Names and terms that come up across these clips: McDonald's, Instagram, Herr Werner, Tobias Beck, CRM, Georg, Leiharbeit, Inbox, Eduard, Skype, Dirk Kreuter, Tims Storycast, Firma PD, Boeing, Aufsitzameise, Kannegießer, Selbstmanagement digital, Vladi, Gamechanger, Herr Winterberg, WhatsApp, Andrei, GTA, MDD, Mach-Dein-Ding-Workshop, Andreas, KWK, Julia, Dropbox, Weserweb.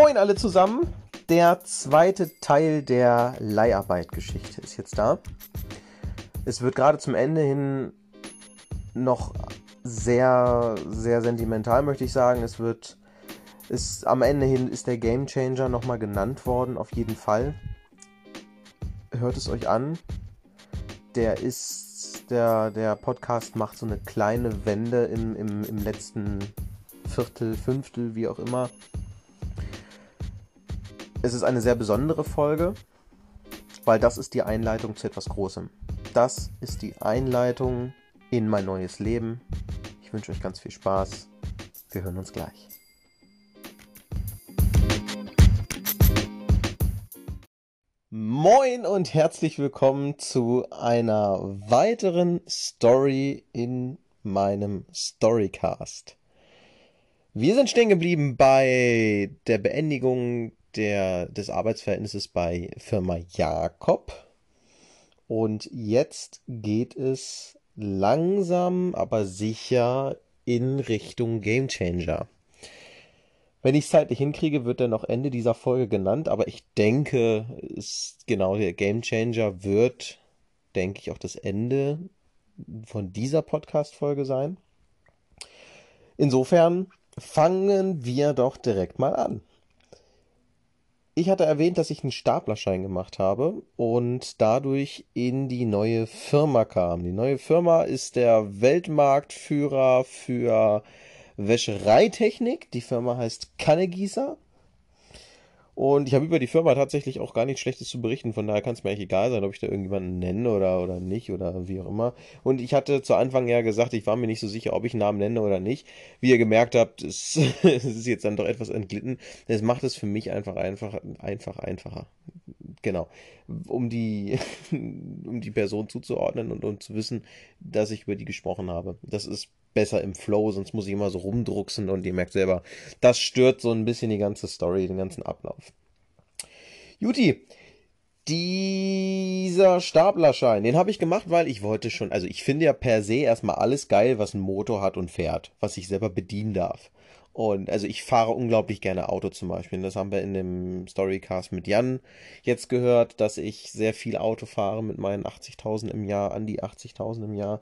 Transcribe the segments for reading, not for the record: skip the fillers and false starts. Moin alle zusammen! Der zweite Teil der Leiharbeit-Geschichte ist jetzt da. Es wird gerade zum Ende hin noch sehr, sehr sentimental, möchte ich sagen. Am Ende hin ist der Gamechanger nochmal genannt worden, auf jeden Fall. Hört es euch an. Der Podcast macht so eine kleine Wende im letzten Viertel, Fünftel, wie auch immer. Es ist eine sehr besondere Folge, weil das ist die Einleitung zu etwas Großem. Das ist die Einleitung in mein neues Leben. Ich wünsche euch ganz viel Spaß. Wir hören uns gleich. Moin und herzlich willkommen zu einer weiteren Story in meinem Storycast. Wir sind stehen geblieben bei der Beendigung des Arbeitsverhältnisses bei Firma Jakob. Und jetzt geht es langsam, aber sicher in Richtung Gamechanger. Wenn ich es zeitlich hinkriege, wird er noch Ende dieser Folge genannt, aber ich denke, der Gamechanger wird, denke ich, auch das Ende von dieser Podcast-Folge sein. Insofern fangen wir doch direkt mal an. Ich hatte erwähnt, dass ich einen Staplerschein gemacht habe und dadurch in die neue Firma kam. Die neue Firma ist der Weltmarktführer für Wäschereitechnik. Die Firma heißt Kannegießer. Und ich habe über die Firma tatsächlich auch gar nichts Schlechtes zu berichten. Von daher kann es mir eigentlich egal sein, ob ich da irgendjemanden nenne oder nicht oder wie auch immer. Und ich hatte zu Anfang ja gesagt, ich war mir nicht so sicher, ob ich einen Namen nenne oder nicht. Wie ihr gemerkt habt, es ist jetzt dann doch etwas entglitten. Das macht es für mich einfacher. Genau. Um die Person zuzuordnen und zu wissen, dass ich über die gesprochen habe. Das ist besser im Flow, sonst muss ich immer so rumdrucksen und ihr merkt selber, das stört so ein bisschen die ganze Story, den ganzen Ablauf. Juti, dieser Staplerschein, den habe ich gemacht, weil ich wollte schon, also ich finde ja per se erstmal alles geil, was einen Motor hat und fährt, was ich selber bedienen darf. Und also ich fahre unglaublich gerne Auto zum Beispiel. Das haben wir in dem Storycast mit Jan jetzt gehört, dass ich sehr viel Auto fahre mit meinen 80.000 im Jahr, an die 80.000 im Jahr.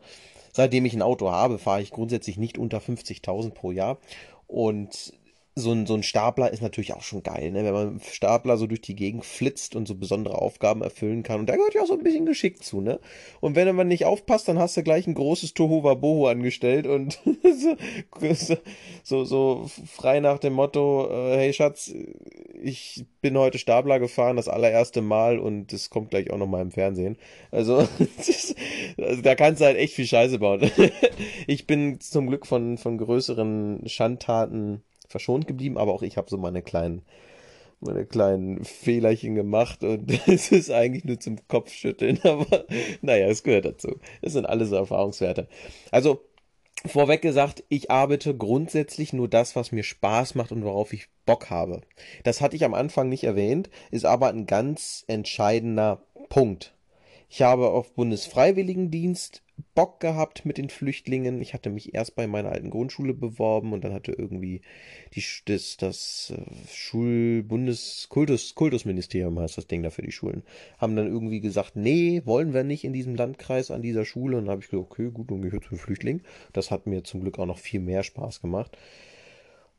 Seitdem ich ein Auto habe, fahre ich grundsätzlich nicht unter 50.000 pro Jahr. Und so ein Stapler ist natürlich auch schon geil, ne? Wenn man mit dem Stapler so durch die Gegend flitzt und so besondere Aufgaben erfüllen kann. Und da gehört ja auch so ein bisschen Geschick zu, ne? Und wenn man nicht aufpasst, dann hast du gleich ein großes Tohuwabohu angestellt und so frei nach dem Motto, hey Schatz, ich bin heute Stapler gefahren, das allererste Mal und das kommt gleich auch nochmal im Fernsehen. Also, da kannst du halt echt viel Scheiße bauen. Ich bin zum Glück von größeren Schandtaten verschont geblieben, aber auch ich habe so meine kleinen Fehlerchen gemacht und es ist eigentlich nur zum Kopfschütteln, aber naja, es gehört dazu. Es sind alles Erfahrungswerte. Also, vorweg gesagt, ich arbeite grundsätzlich nur das, was mir Spaß macht und worauf ich Bock habe. Das hatte ich am Anfang nicht erwähnt, ist aber ein ganz entscheidender Punkt. Ich habe auf Bundesfreiwilligendienst Bock gehabt mit den Flüchtlingen. Ich hatte mich erst bei meiner alten Grundschule beworben und dann hatte irgendwie das Kultusministerium heißt das Ding da für die Schulen, haben dann irgendwie gesagt, nee, wollen wir nicht in diesem Landkreis an dieser Schule. Und dann habe ich gesagt, okay, gut, dann gehört zum Flüchtling. Das hat mir zum Glück auch noch viel mehr Spaß gemacht.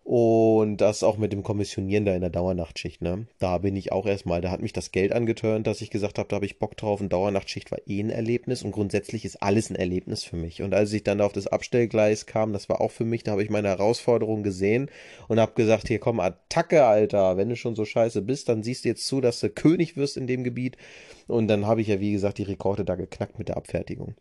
Und das auch mit dem Kommissionieren da in der Dauernachtschicht, ne? Da bin ich auch erstmal, da hat mich das Geld angetörnt, dass ich gesagt habe, da habe ich Bock drauf. Und Dauernachtschicht war eh ein Erlebnis und grundsätzlich ist alles ein Erlebnis für mich. Und als ich dann auf das Abstellgleis kam, das war auch für mich, da habe ich meine Herausforderung gesehen und habe gesagt, hier komm, Attacke, Alter, wenn du schon so scheiße bist, dann siehst du jetzt zu, dass du König wirst in dem Gebiet. Und dann habe ich ja, wie gesagt, die Rekorde da geknackt mit der Abfertigung.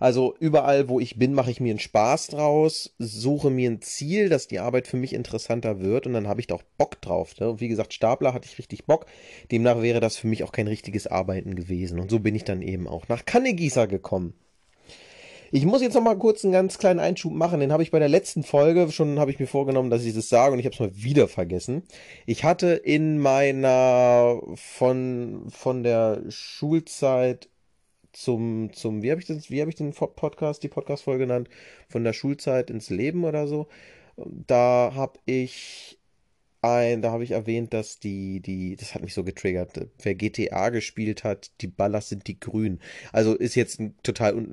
Also überall, wo ich bin, mache ich mir einen Spaß draus, suche mir ein Ziel, dass die Arbeit für mich interessanter wird und dann habe ich da auch Bock drauf. Ne? Und wie gesagt, Stapler hatte ich richtig Bock, demnach wäre das für mich auch kein richtiges Arbeiten gewesen. Und so bin ich dann eben auch nach Kannegießer gekommen. Ich muss jetzt nochmal kurz einen ganz kleinen Einschub machen, den habe ich bei der letzten Folge, schon habe ich mir vorgenommen, dass ich das sage und ich habe es mal wieder vergessen. Ich hatte in meiner, von der Schulzeit zum die Podcast-Folge genannt, von der Schulzeit ins Leben oder so, da habe ich Da habe ich erwähnt, dass das hat mich so getriggert, wer GTA gespielt hat, die Ballers sind die grün. Also ist jetzt ein total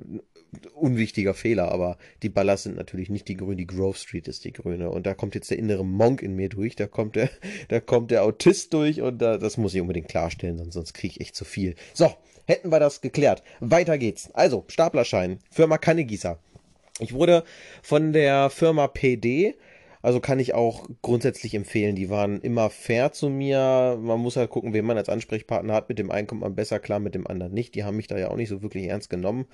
unwichtiger Fehler, aber die Ballers sind natürlich nicht die grün, die Grove Street ist die grüne. Und da kommt jetzt der innere Monk in mir durch, da kommt der Autist durch und das muss ich unbedingt klarstellen, sonst kriege ich echt zu viel. So, hätten wir das geklärt. Weiter geht's. Also, Staplerschein, Firma Kannegießer. Ich wurde von der Firma PD... Also kann ich auch grundsätzlich empfehlen, die waren immer fair zu mir. Man muss halt gucken, wen man als Ansprechpartner hat. Mit dem einen kommt man besser klar, mit dem anderen nicht. Die haben mich da ja auch nicht so wirklich ernst genommen,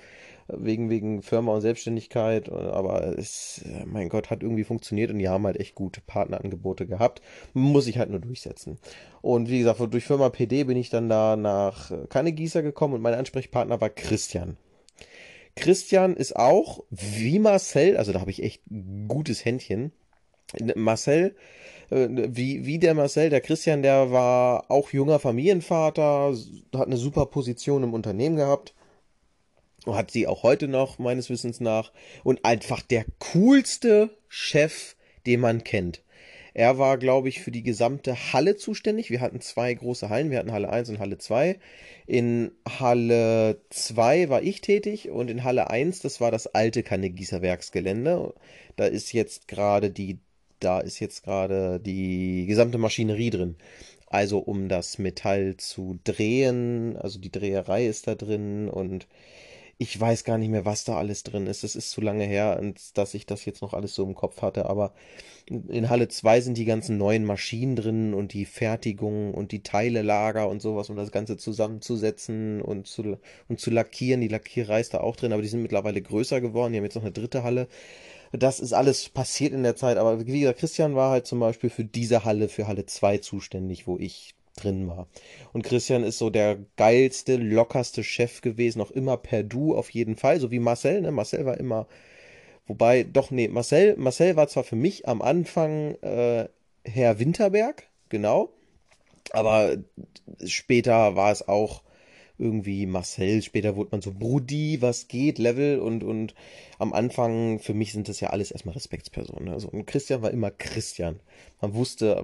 wegen Firma und Selbstständigkeit. Aber es, mein Gott, hat irgendwie funktioniert und die haben halt echt gute Partnerangebote gehabt. Muss ich halt nur durchsetzen. Und wie gesagt, durch Firma PD bin ich dann da nach Kannegießer gekommen und mein Ansprechpartner war Christian. Christian ist auch wie Marcel, also da habe ich echt ein gutes Händchen. Marcel, wie der Marcel, der Christian, der war auch junger Familienvater, hat eine super Position im Unternehmen gehabt, hat sie auch heute noch, meines Wissens nach, und einfach der coolste Chef, den man kennt. Er war, glaube ich, für die gesamte Halle zuständig. Wir hatten zwei große Hallen. Wir hatten Halle 1 und Halle 2. In Halle 2 war ich tätig und in Halle 1, das war das alte Kannegießer Werksgelände. Da ist jetzt gerade die gesamte Maschinerie drin. Also um das Metall zu drehen, also die Dreherei ist da drin und ich weiß gar nicht mehr, was da alles drin ist. Das ist zu lange her, dass ich das jetzt noch alles so im Kopf hatte. Aber in Halle 2 sind die ganzen neuen Maschinen drin und die Fertigung und die Teilelager und sowas, um das Ganze zusammenzusetzen und zu lackieren. Die Lackiererei ist da auch drin, aber die sind mittlerweile größer geworden. Die haben jetzt noch eine dritte Halle. Das ist alles passiert in der Zeit. Aber wie gesagt, Christian war halt zum Beispiel für diese Halle, für Halle 2 zuständig, wo ich drin war. Und Christian ist so der geilste, lockerste Chef gewesen, auch immer per Du auf jeden Fall, so wie Marcel, ne? Marcel war immer, Marcel war zwar für mich am Anfang Herr Winterberg, genau, aber später war es auch irgendwie Marcel, später wurde man so Brudi, was geht, Level und am Anfang, für mich sind das ja alles erstmal Respektspersonen. Also und Christian war immer Christian.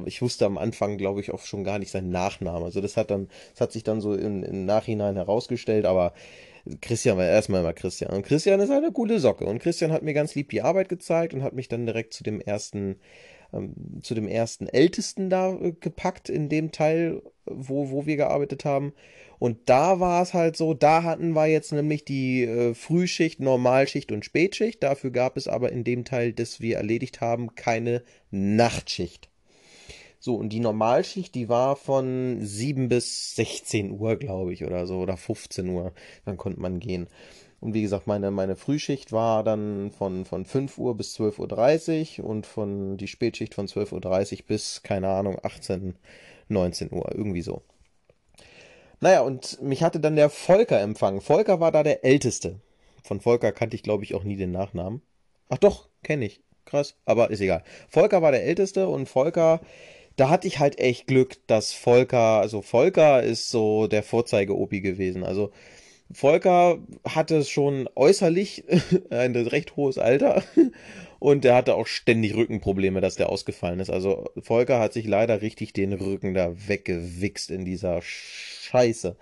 Ich wusste am Anfang, glaube ich, auch schon gar nicht seinen Nachnamen. Also das hat sich dann so im Nachhinein herausgestellt, aber Christian war erstmal immer Christian. Und Christian ist halt eine coole Socke. Und Christian hat mir ganz lieb die Arbeit gezeigt und hat mich dann direkt zu dem ersten Ältesten da gepackt in dem Teil, wo wir gearbeitet haben. Und da war es halt so, da hatten wir jetzt nämlich die Frühschicht, Normalschicht und Spätschicht. Dafür gab es aber in dem Teil, das wir erledigt haben, keine Nachtschicht. So, und die Normalschicht, die war von 7 bis 16 Uhr, glaube ich, oder so, oder 15 Uhr. Dann konnte man gehen. Und wie gesagt, meine Frühschicht war dann von 5 Uhr bis 12.30 Uhr und die Spätschicht von 12.30 Uhr bis, keine Ahnung, 18, 19 Uhr, irgendwie so. Naja, und mich hatte dann der Volker empfangen. Volker war da der Älteste. Von Volker kannte ich, glaube ich, auch nie den Nachnamen. Ach doch, kenne ich. Krass, aber ist egal. Volker war der Älteste und Volker... Da hatte ich halt echt Glück, dass Volker ist so der Vorzeige-Opi gewesen. Also Volker hatte schon äußerlich ein recht hohes Alter und der hatte auch ständig Rückenprobleme, dass der ausgefallen ist. Also Volker hat sich leider richtig den Rücken da weggewichst in dieser Scheiße.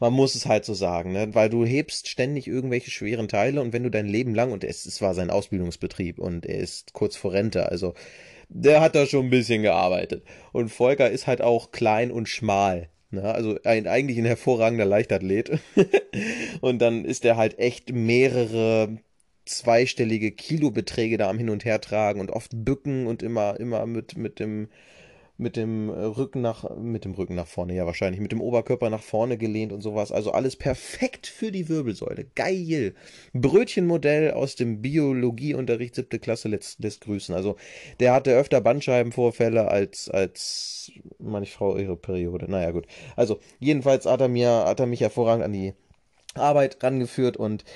Man muss es halt so sagen, ne? Weil du hebst ständig irgendwelche schweren Teile und wenn du dein Leben lang, und es war sein Ausbildungsbetrieb und er ist kurz vor Rente, also der hat da schon ein bisschen gearbeitet. Und Volker ist halt auch klein und schmal. Ne? Also eigentlich ein hervorragender Leichtathlet. Und dann ist er halt echt mehrere zweistellige Kilobeträge da am Hin- und Hertragen und oft bücken und immer mit dem Rücken nach vorne, ja wahrscheinlich, mit dem Oberkörper nach vorne gelehnt und sowas. Also alles perfekt für die Wirbelsäule. Geil. Brötchenmodell aus dem Biologieunterricht 7. Klasse lässt grüßen. Also der hatte öfter Bandscheibenvorfälle als manche Frau ihre Periode. Naja, gut. Also jedenfalls hat er mich hervorragend an die Arbeit rangeführt und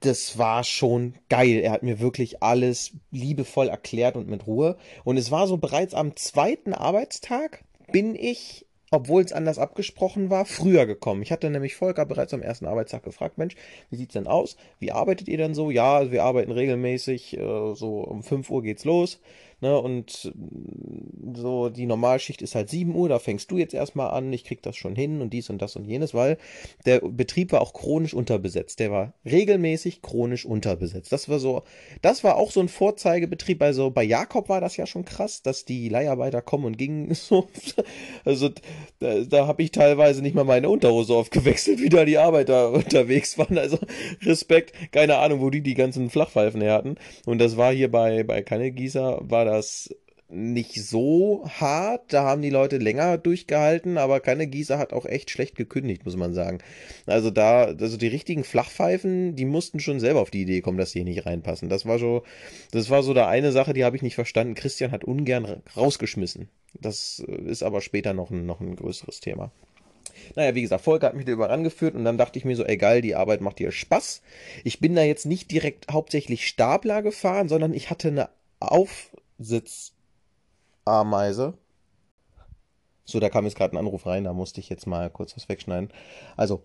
das war schon geil. Er hat mir wirklich alles liebevoll erklärt und mit Ruhe. Und es war so, bereits am zweiten Arbeitstag bin ich, obwohl es anders abgesprochen war, früher gekommen. Ich hatte nämlich Volker bereits am ersten Arbeitstag gefragt, Mensch, wie sieht's denn aus? Wie arbeitet ihr denn so? Ja, wir arbeiten regelmäßig, so um 5 Uhr geht's los. Ne? Und so die Normalschicht ist halt 7 Uhr, da fängst du jetzt erstmal an, ich krieg das schon hin und dies und das und jenes, weil der Betrieb war auch chronisch unterbesetzt. Der war regelmäßig chronisch unterbesetzt. Das war auch so ein Vorzeigebetrieb. Also bei Jakob war das ja schon krass, dass die Leiharbeiter kommen und gingen. So. Also da habe ich teilweise nicht mal meine Unterhose aufgewechselt, wie da die Arbeiter unterwegs waren. Also Respekt, keine Ahnung, wo die ganzen Flachpfeifen her hatten. Und das war hier bei Kannegießer, war das nicht so hart, da haben die Leute länger durchgehalten, aber Kannegießer hat auch echt schlecht gekündigt, muss man sagen. Also die richtigen Flachpfeifen, die mussten schon selber auf die Idee kommen, dass die hier nicht reinpassen. Das war so da eine Sache, die habe ich nicht verstanden. Christian hat ungern rausgeschmissen. Das ist aber später noch ein größeres Thema. Naja, wie gesagt, Volker hat mich da über rangeführt und dann dachte ich mir so, egal, die Arbeit macht hier Spaß. Ich bin da jetzt nicht direkt hauptsächlich Stapler gefahren, sondern ich hatte eine Aufsitzameise. So, da kam jetzt gerade ein Anruf rein, da musste ich jetzt mal kurz was wegschneiden. Also,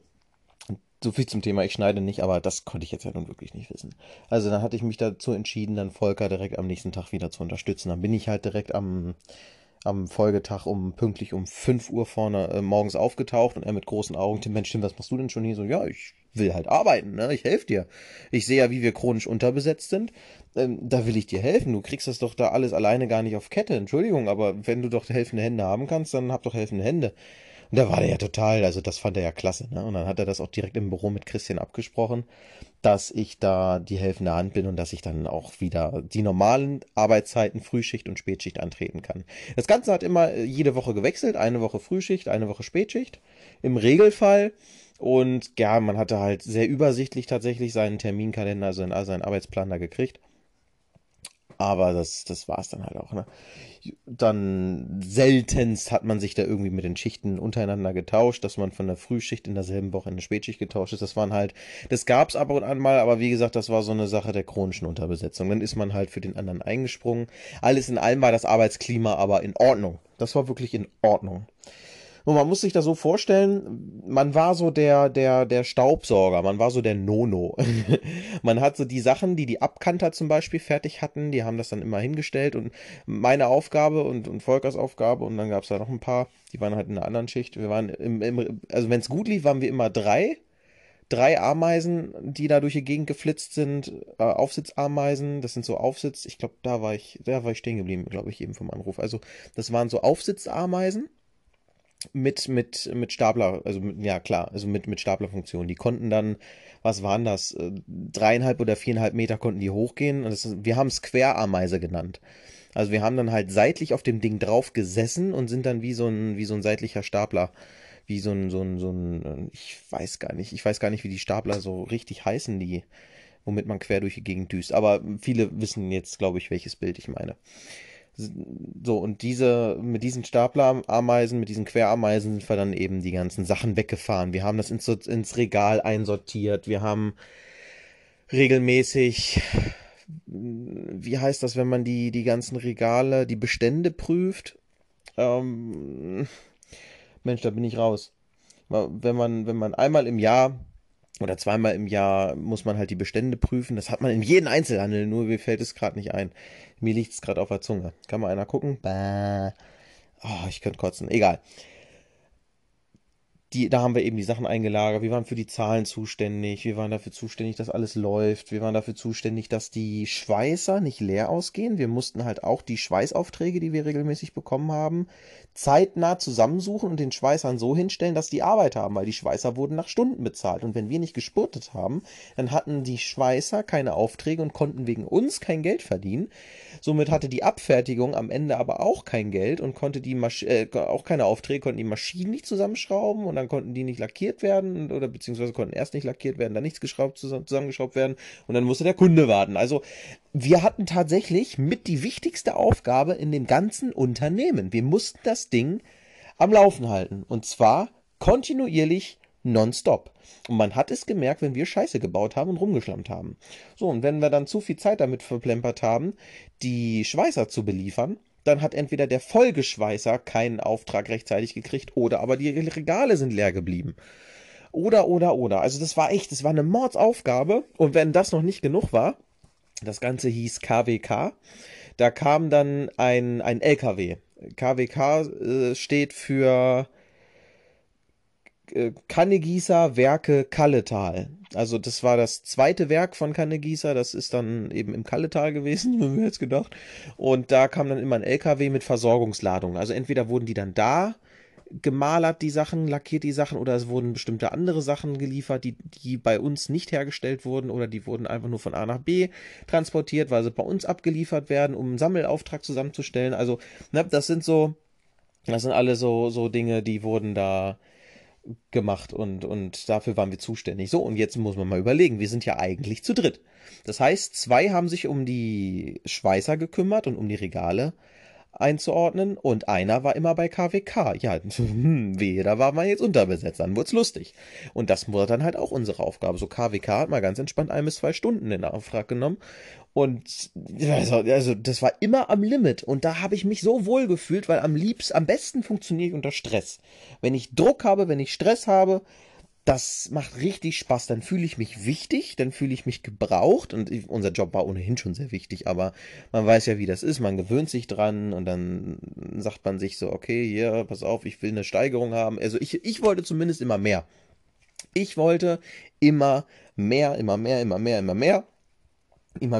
so viel zum Thema, ich schneide nicht, aber das konnte ich jetzt ja nun wirklich nicht wissen. Also, dann hatte ich mich dazu entschieden, dann Volker direkt am nächsten Tag wieder zu unterstützen. Dann bin ich halt direkt am Folgetag pünktlich um 5 Uhr vorne morgens aufgetaucht und er mit großen Augen, Tim, Mensch, Tim, was machst du denn schon hier? So, ja, ich will halt arbeiten, ne? Ich helfe dir. Ich sehe ja, wie wir chronisch unterbesetzt sind. Da will ich dir helfen. Du kriegst das doch da alles alleine gar nicht auf Kette. Entschuldigung, aber wenn du doch helfende Hände haben kannst, dann hab doch helfende Hände. Und da war der ja total, also das fand er ja klasse, ne? Und dann hat er das auch direkt im Büro mit Christian abgesprochen, dass ich da die helfende Hand bin und dass ich dann auch wieder die normalen Arbeitszeiten, Frühschicht und Spätschicht antreten kann. Das Ganze hat immer jede Woche gewechselt, eine Woche Frühschicht, eine Woche Spätschicht, im Regelfall. Und ja, man hatte halt sehr übersichtlich tatsächlich seinen Terminkalender, also seinen Arbeitsplan da gekriegt. Aber das war es dann halt auch, ne? Dann seltenst hat man sich da irgendwie mit den Schichten untereinander getauscht, dass man von der Frühschicht in derselben Woche in eine Spätschicht getauscht ist. Das gab es ab und an mal, aber wie gesagt, das war so eine Sache der chronischen Unterbesetzung. Dann ist man halt für den anderen eingesprungen. Alles in allem war das Arbeitsklima aber in Ordnung. Das war wirklich in Ordnung. Und man muss sich das so vorstellen, man war so der Staubsauger, man war so der Nono. Man hat so die Sachen, die die Abkanter zum Beispiel fertig hatten, die haben das dann immer hingestellt und meine Aufgabe und Volkers Aufgabe und dann gab es da noch ein paar, die waren halt in einer anderen Schicht. Wir waren also wenn es gut lief, waren wir immer drei Ameisen, die da durch die Gegend geflitzt sind, Aufsitzameisen, das sind so Aufsitz, ich glaube, da war ich stehen geblieben, glaube ich, eben vom Anruf. Also das waren so Aufsitzameisen. Mit Stapler, also mit, ja klar, also mit Staplerfunktion. Die konnten dann, was waren das, 3,5 oder 4,5 Meter konnten die hochgehen. Und wir haben es Querameise genannt. Also wir haben dann halt seitlich auf dem Ding drauf gesessen und sind dann wie so ein seitlicher Stapler, wie so ein, ich weiß gar nicht, wie die Stapler so richtig heißen, die, womit man quer durch die Gegend düst. Aber viele wissen jetzt, glaube ich, welches Bild ich meine. So, und mit diesen Staplerameisen, mit diesen Querameisen sind wir dann eben die ganzen Sachen weggefahren. Wir haben das ins Regal einsortiert. Wir haben regelmäßig, wie heißt das, wenn man die ganzen Regale, die Bestände prüft? Mensch, da bin ich raus. Wenn man einmal im Jahr oder zweimal im Jahr muss man halt die Bestände prüfen. Das hat man in jedem Einzelhandel, nur mir fällt es gerade nicht ein. Mir liegt es gerade auf der Zunge. Kann mal einer gucken? Bah. Oh, ich könnte kotzen. Egal. Da haben wir eben die Sachen eingelagert. Wir waren für die Zahlen zuständig. Wir waren dafür zuständig, dass alles läuft. Wir waren dafür zuständig, dass die Schweißer nicht leer ausgehen. Wir mussten halt auch die Schweißaufträge, die wir regelmäßig bekommen haben, zeitnah zusammensuchen und den Schweißern so hinstellen, dass die Arbeit haben, weil die Schweißer wurden nach Stunden bezahlt. Und wenn wir nicht gespurtet haben, dann hatten die Schweißer keine Aufträge und konnten wegen uns kein Geld verdienen. Somit hatte die Abfertigung am Ende aber auch kein Geld und konnte auch keine Aufträge, konnten die Maschinen nicht zusammenschrauben und dann konnten die nicht lackiert werden oder beziehungsweise konnten erst nicht lackiert werden, dann nichts zusammengeschraubt werden und dann musste der Kunde warten. Also wir hatten tatsächlich mit die wichtigste Aufgabe in dem ganzen Unternehmen. Wir mussten das Ding am Laufen halten und zwar kontinuierlich nonstop. Und man hat es gemerkt, wenn wir Scheiße gebaut haben und rumgeschlammt haben. So, und wenn wir dann zu viel Zeit damit verplempert haben, die Schweißer zu beliefern, dann hat entweder der Folgeschweißer keinen Auftrag rechtzeitig gekriegt oder aber die Regale sind leer geblieben. Oder. Also das war eine Mordsaufgabe und wenn das noch nicht genug war, Das Ganze hieß KWK. Da kam dann ein LKW. KWK steht für Kannegießer Werke Kalletal. Also das war das zweite Werk von Kannegießer, das ist dann eben im Kalletal gewesen, haben wir jetzt gedacht. Und da kam dann immer ein LKW mit Versorgungsladungen. Also entweder wurden die dann da gemalert, die Sachen, lackiert die Sachen, oder es wurden bestimmte andere Sachen geliefert, die bei uns nicht hergestellt wurden, oder die wurden einfach nur von A nach B transportiert, weil sie bei uns abgeliefert werden, um einen Sammelauftrag zusammenzustellen. Also ne, das sind alle so Dinge, die wurden da gemacht und dafür waren wir zuständig. So, und jetzt muss man mal überlegen, wir sind ja eigentlich zu dritt. Das heißt, zwei haben sich um die Schweißer gekümmert und um die Regale einzuordnen, und einer war immer bei KWK. Ja, wehe, da war man jetzt unterbesetzt, dann wurde es lustig. Und das war dann halt auch unsere Aufgabe. So, KWK hat mal ganz entspannt 1 bis 2 Stunden in Auftrag genommen. Und also das war immer am Limit. Und da habe ich mich so wohl gefühlt, weil am besten funktioniere ich unter Stress. Wenn ich Druck habe, wenn ich Stress habe, das macht richtig Spaß, dann fühle ich mich wichtig, dann fühle ich mich gebraucht, und unser Job war ohnehin schon sehr wichtig, aber man weiß ja, wie das ist, man gewöhnt sich dran und dann sagt man sich so, okay, hier, pass auf, ich will eine Steigerung haben, also ich wollte zumindest immer mehr. Ich wollte immer mehr, immer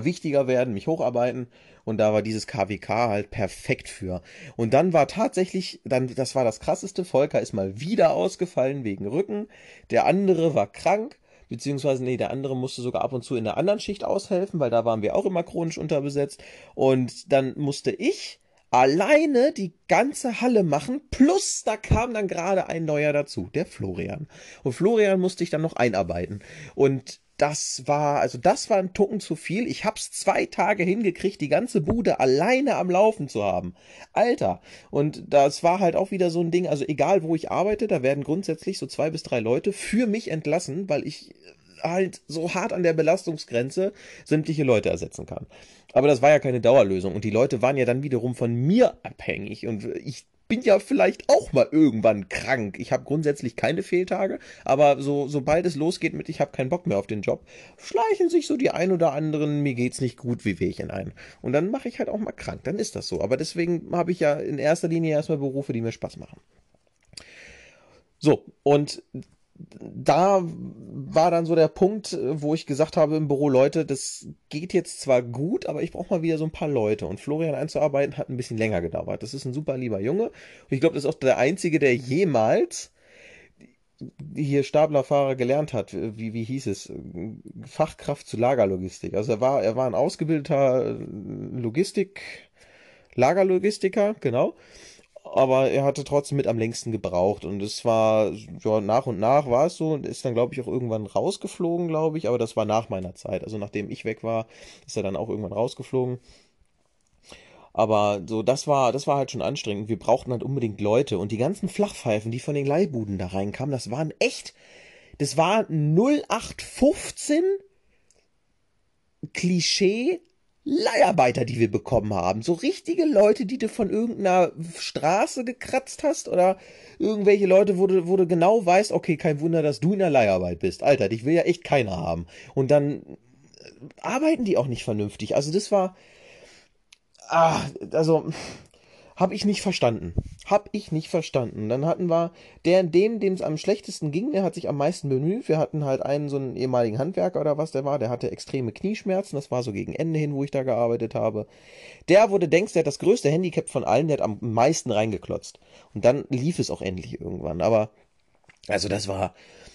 wichtiger werden, mich hocharbeiten, und da war dieses KWK halt perfekt für. Und dann war tatsächlich, das war das Krasseste, Volker ist mal wieder ausgefallen wegen Rücken, der andere war krank, beziehungsweise der andere musste sogar ab und zu in der anderen Schicht aushelfen, weil da waren wir auch immer chronisch unterbesetzt, und dann musste ich alleine die ganze Halle machen, plus da kam dann gerade ein neuer dazu, der Florian. Und Florian musste ich dann noch einarbeiten, und das war ein Tucken zu viel. Ich hab's 2 Tage hingekriegt, die ganze Bude alleine am Laufen zu haben. Alter. Und das war halt auch wieder so ein Ding, also egal wo ich arbeite, da werden grundsätzlich so 2 bis 3 Leute für mich entlassen, weil ich halt so hart an der Belastungsgrenze sämtliche Leute ersetzen kann. Aber das war ja keine Dauerlösung, und die Leute waren ja dann wiederum von mir abhängig, und ich bin ja vielleicht auch mal irgendwann krank. Ich habe grundsätzlich keine Fehltage, aber sobald es losgeht mit, ich habe keinen Bock mehr auf den Job, schleichen sich so die ein oder anderen, mir geht's nicht gut, Wehwehchen ein. Und dann mache ich halt auch mal krank, dann ist das so. Aber deswegen habe ich ja in erster Linie erstmal Berufe, die mir Spaß machen. So, und da war dann so der Punkt, wo ich gesagt habe im Büro, Leute, das geht jetzt zwar gut, aber ich brauche mal wieder so ein paar Leute. Und Florian einzuarbeiten hat ein bisschen länger gedauert. Das ist ein super lieber Junge. Und ich glaube, das ist auch der Einzige, der jemals hier Staplerfahrer gelernt hat. Wie hieß es? Fachkraft zu Lagerlogistik. Also er war ein ausgebildeter Lagerlogistiker, genau. Aber er hatte trotzdem mit am längsten gebraucht, und es war, ja, nach und nach war es so, und ist dann, glaube ich, auch irgendwann rausgeflogen, glaube ich, aber das war nach meiner Zeit, also nachdem ich weg war, ist er dann auch irgendwann rausgeflogen. Aber so, das war halt schon anstrengend, wir brauchten halt unbedingt Leute, und die ganzen Flachpfeifen, die von den Leihbuden da reinkamen, das war 0815 Klischee Leiharbeiter, die wir bekommen haben. So richtige Leute, die du von irgendeiner Straße gekratzt hast, oder irgendwelche Leute, wo du genau weißt, okay, kein Wunder, dass du in der Leiharbeit bist. Alter, dich will ja echt keiner haben. Und dann arbeiten die auch nicht vernünftig. Also das war... Hab ich nicht verstanden. Dann hatten wir, dem es am schlechtesten ging, der hat sich am meisten bemüht. Wir hatten halt einen, so einen ehemaligen Handwerker oder was der war, der hatte extreme Knieschmerzen. Das war so gegen Ende hin, wo ich da gearbeitet habe. Der wurde, denkst du, der hat das größte Handicap von allen, der hat am meisten reingeklotzt. Und dann lief es auch endlich irgendwann. Aber, also das war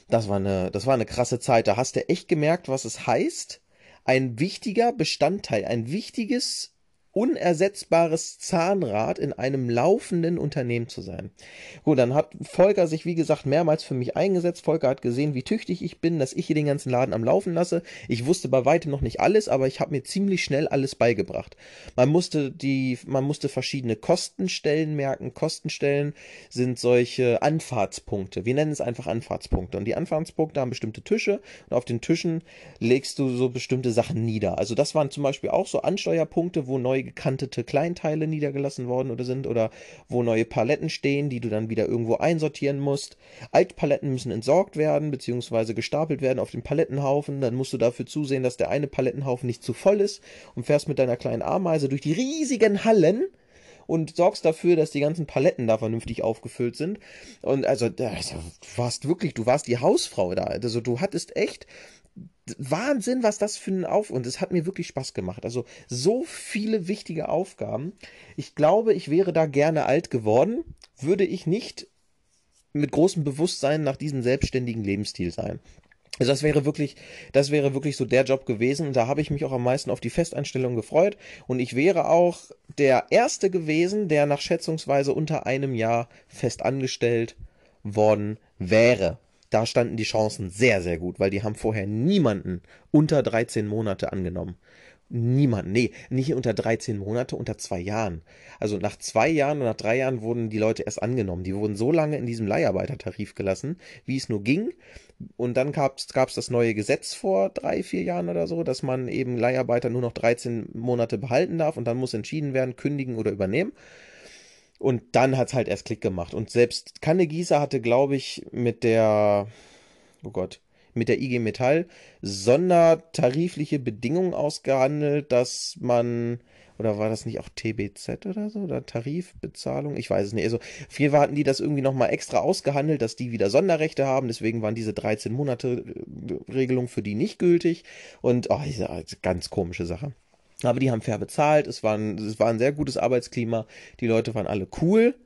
eine krasse Zeit. Da hast du echt gemerkt, was es heißt. Ein wichtiger Bestandteil, ein wichtiges, unersetzbares Zahnrad in einem laufenden Unternehmen zu sein. Gut, dann hat Volker sich, wie gesagt, mehrmals für mich eingesetzt. Volker hat gesehen, wie tüchtig ich bin, dass ich hier den ganzen Laden am Laufen lasse. Ich wusste bei weitem noch nicht alles, aber ich habe mir ziemlich schnell alles beigebracht. Man musste verschiedene Kostenstellen merken. Kostenstellen sind solche Anfahrtspunkte. Wir nennen es einfach Anfahrtspunkte. Und die Anfahrtspunkte haben bestimmte Tische, und auf den Tischen legst du so bestimmte Sachen nieder. Also das waren zum Beispiel auch so Ansteuerpunkte, wo neue neu gekantete Kleinteile niedergelassen worden oder sind, oder wo neue Paletten stehen, die du dann wieder irgendwo einsortieren musst. Altpaletten müssen entsorgt werden bzw. gestapelt werden auf den Palettenhaufen. Dann musst du dafür zusehen, dass der eine Palettenhaufen nicht zu voll ist, und fährst mit deiner kleinen Ameise durch die riesigen Hallen und sorgst dafür, dass die ganzen Paletten da vernünftig aufgefüllt sind. Und also du warst die Hausfrau da. Also du hattest echt Wahnsinn, was das für ein und es hat mir wirklich Spaß gemacht. Also so viele wichtige Aufgaben. Ich glaube, ich wäre da gerne alt geworden, würde ich nicht mit großem Bewusstsein nach diesem selbstständigen Lebensstil sein. Also das wäre wirklich so der Job gewesen, und da habe ich mich auch am meisten auf die Festeinstellung gefreut, und ich wäre auch der Erste gewesen, der nach schätzungsweise unter einem Jahr fest angestellt worden wäre. Da standen die Chancen sehr, sehr gut, weil die haben vorher niemanden unter 13 Monate angenommen. Niemanden, nee, nicht unter 13 Monate, unter 2 Jahren. Also nach 2 Jahren und nach 3 Jahren wurden die Leute erst angenommen. Die wurden so lange in diesem Leiharbeitertarif gelassen, wie es nur ging. Und dann gab's das neue Gesetz vor 3, 4 Jahren oder so, dass man eben Leiharbeiter nur noch 13 Monate behalten darf, und dann muss entschieden werden, kündigen oder übernehmen. Und dann hat's halt erst Klick gemacht. Und selbst Kannegießer hatte, glaube ich, mit der IG Metall sondertarifliche Bedingungen ausgehandelt, dass man, oder war das nicht auch TBZ oder so, oder Tarifbezahlung? Ich weiß es nicht. Also auf jeden Fall hatten die das irgendwie nochmal extra ausgehandelt, dass die wieder Sonderrechte haben, deswegen waren diese 13 Monate Regelung für die nicht gültig, und ganz komische Sache. Aber die haben fair bezahlt, es war ein sehr gutes Arbeitsklima, die Leute waren alle cool.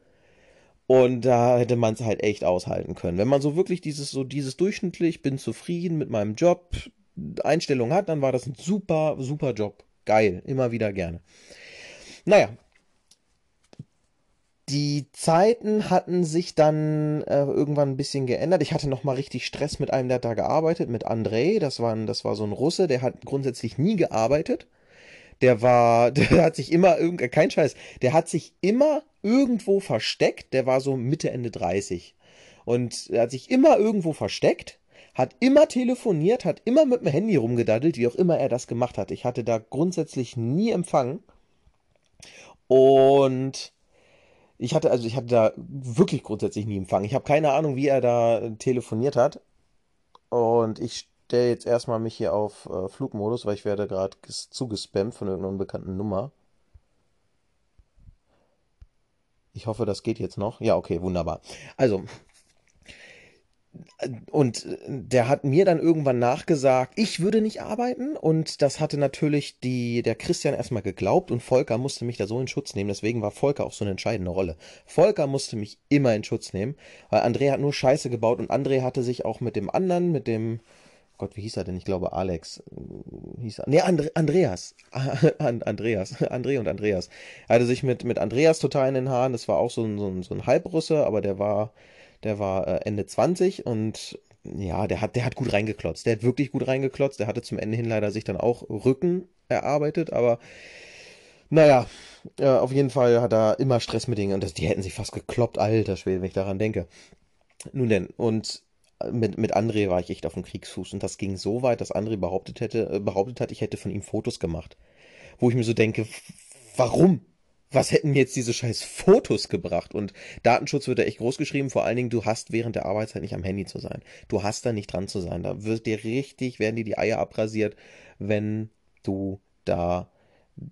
Und da hätte man es halt echt aushalten können. Wenn man so wirklich dieses durchschnittlich, bin zufrieden mit meinem Job, Einstellung hat, dann war das ein super, super Job. Geil, immer wieder gerne. Naja, die Zeiten hatten sich dann irgendwann ein bisschen geändert. Ich hatte nochmal richtig Stress mit einem, der hat da gearbeitet, mit Andrei. Das war so ein Russe, der hat grundsätzlich nie gearbeitet. Der hat sich immer irgendwo versteckt, der war so Mitte, Ende 30. Und er hat sich immer irgendwo versteckt, hat immer telefoniert, hat immer mit dem Handy rumgedaddelt, wie auch immer er das gemacht hat. Ich hatte da grundsätzlich nie Empfang. Und ich hatte da wirklich grundsätzlich nie Empfang. Ich habe keine Ahnung, wie er da telefoniert hat. Und ich stelle jetzt erstmal mich hier auf Flugmodus, weil ich werde gerade zugespammt von irgendeiner unbekannten Nummer. Ich hoffe, das geht jetzt noch. Ja, okay, wunderbar. Also, und der hat mir dann irgendwann nachgesagt, ich würde nicht arbeiten, und das hatte natürlich der Christian erstmal geglaubt, und Volker musste mich da so in Schutz nehmen, deswegen war Volker auch so eine entscheidende Rolle. Volker musste mich immer in Schutz nehmen, weil Andrei hat nur Scheiße gebaut, und Andrei hatte sich auch mit dem anderen, wie hieß er denn? Ich glaube, Alex. Andreas. Andreas. Er hatte sich mit Andreas total in den Haaren. Das war auch so ein Halbrusse, aber der war Ende 20, und ja, der hat gut reingeklotzt. Der hat wirklich gut reingeklotzt. Der hatte zum Ende hin leider sich dann auch Rücken erarbeitet, aber naja, auf jeden Fall hat er immer Stress mit denen, und die hätten sich fast gekloppt, alter Schwede, wenn ich daran denke. Nun denn, und mit Andrei war ich echt auf dem Kriegsfuß, und das ging so weit, dass Andrei behauptet hat, ich hätte von ihm Fotos gemacht. Wo ich mir so denke, warum? Was hätten mir jetzt diese scheiß Fotos gebracht? Und Datenschutz wird da echt groß geschrieben, vor allen Dingen, du hast während der Arbeitszeit nicht am Handy zu sein. Du hast da nicht dran zu sein. Da werden dir die Eier abrasiert, wenn du da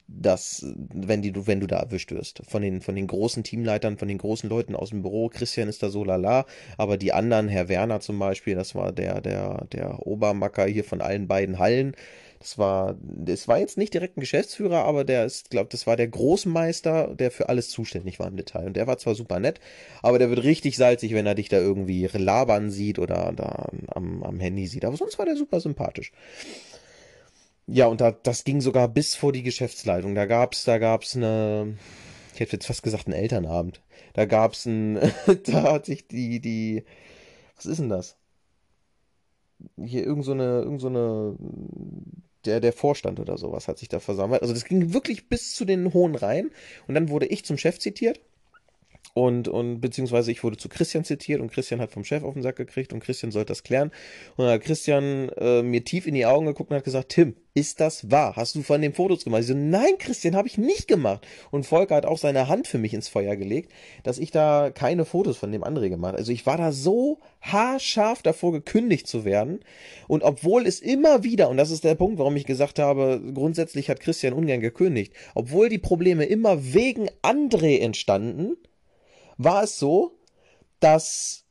erwischt wirst. Von den großen Teamleitern, von den großen Leuten aus dem Büro, Christian ist da so lala, aber die anderen, Herr Werner zum Beispiel, das war der Obermacker hier von allen beiden Hallen, das war jetzt nicht direkt ein Geschäftsführer, aber das war der Großmeister, der für alles zuständig war im Detail, und der war zwar super nett, aber der wird richtig salzig, wenn er dich da irgendwie labern sieht oder da am Handy sieht, aber sonst war der super sympathisch. Ja, und das ging sogar bis vor die Geschäftsleitung. Da gab's eine, ich hätte jetzt fast gesagt, einen Elternabend. Was ist denn das? Hier der Vorstand oder sowas hat sich da versammelt. Also das ging wirklich bis zu den hohen Reihen, und dann wurde ich zum Chef zitiert. Und beziehungsweise ich wurde zu Christian zitiert und Christian hat vom Chef auf den Sack gekriegt und Christian sollte das klären. Und dann hat Christian mir tief in die Augen geguckt und hat gesagt, Tim, ist das wahr? Hast du von den Fotos gemacht? Ich so, nein, Christian, habe ich nicht gemacht. Und Volker hat auch seine Hand für mich ins Feuer gelegt, dass ich da keine Fotos von dem Andrei gemacht habe. Also ich war da so haarscharf davor, gekündigt zu werden. Und obwohl es immer wieder, und das ist der Punkt, warum ich gesagt habe, grundsätzlich hat Christian ungern gekündigt, obwohl die Probleme immer wegen Andrei entstanden, war es so, dass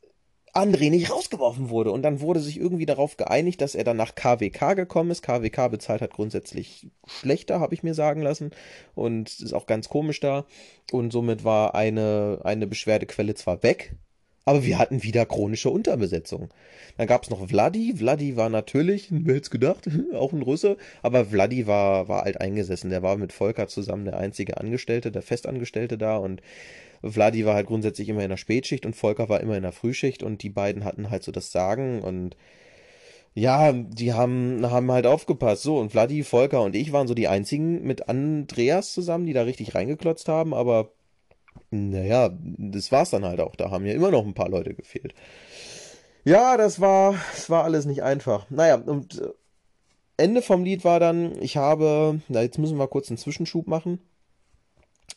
Andrei nicht rausgeworfen wurde und dann wurde sich irgendwie darauf geeinigt, dass er dann nach KWK gekommen ist. KWK bezahlt hat grundsätzlich schlechter, habe ich mir sagen lassen, und ist auch ganz komisch da, und somit war eine Beschwerdequelle zwar weg, aber wir hatten wieder chronische Unterbesetzung. Dann gab es noch Vladi. Vladi war natürlich, wer hätte es gedacht, auch ein Russe, aber Vladi war alteingesessen. Der war mit Volker zusammen der einzige Angestellte, der Festangestellte da, und Vladi war halt grundsätzlich immer in der Spätschicht und Volker war immer in der Frühschicht und die beiden hatten halt so das Sagen und ja, die haben halt aufgepasst. So, und Vladi, Volker und ich waren so die einzigen mit Andreas zusammen, die da richtig reingeklotzt haben, aber naja, das war's dann halt auch. Da haben ja immer noch ein paar Leute gefehlt. Ja, das war alles nicht einfach. Naja, und Ende vom Lied war dann, jetzt müssen wir kurz einen Zwischenschub machen.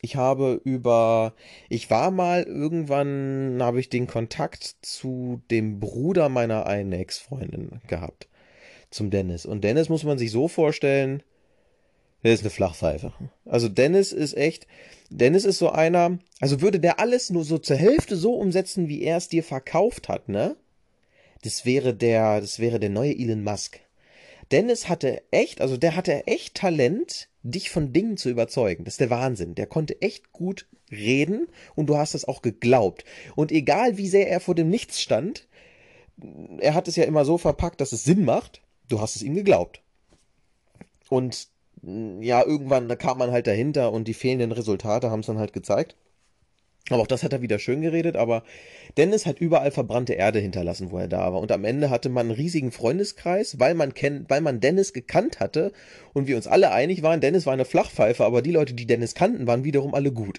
Ich war mal irgendwann, habe ich den Kontakt zu dem Bruder meiner einen Ex-Freundin gehabt. Zum Dennis. Und Dennis muss man sich so vorstellen, der ist eine Flachpfeife. Also Dennis ist so einer, also würde der alles nur so zur Hälfte so umsetzen, wie er es dir verkauft hat, ne? Das wäre der neue Elon Musk. Dennis hatte echt Talent, dich von Dingen zu überzeugen. Das ist der Wahnsinn. Der konnte echt gut reden und du hast das auch geglaubt. Und egal, wie sehr er vor dem Nichts stand, er hat es ja immer so verpackt, dass es Sinn macht, du hast es ihm geglaubt. Und ja, irgendwann kam man halt dahinter und die fehlenden Resultate haben es dann halt gezeigt. Aber auch das hat er wieder schön geredet, aber Dennis hat überall verbrannte Erde hinterlassen, wo er da war. Und am Ende hatte man einen riesigen Freundeskreis, weil man Dennis gekannt hatte und wir uns alle einig waren, Dennis war eine Flachpfeife, aber die Leute, die Dennis kannten, waren wiederum alle gut.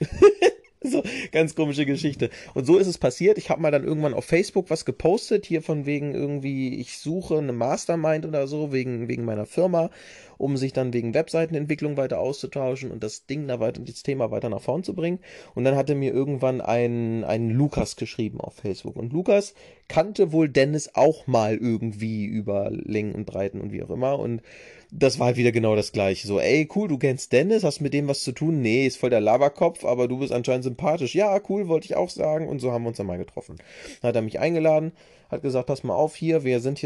So, ganz komische Geschichte. Und so ist es passiert. Ich habe mal dann irgendwann auf Facebook was gepostet, hier von wegen irgendwie, ich suche eine Mastermind oder so, wegen meiner Firma, um sich dann wegen Webseitenentwicklung weiter auszutauschen und das Thema weiter nach vorn zu bringen. Und dann hatte mir irgendwann ein Lukas geschrieben auf Facebook. Und Lukas kannte wohl Dennis auch mal irgendwie über Längen und Breiten und wie auch immer. Und das war halt wieder genau das Gleiche. So, ey, cool, du kennst Dennis, hast mit dem was zu tun? Nee, ist voll der Laberkopf, aber du bist anscheinend sympathisch. Ja, cool, wollte ich auch sagen. Und so haben wir uns dann mal getroffen. Dann hat er mich eingeladen, hat gesagt, pass mal auf hier, wir sind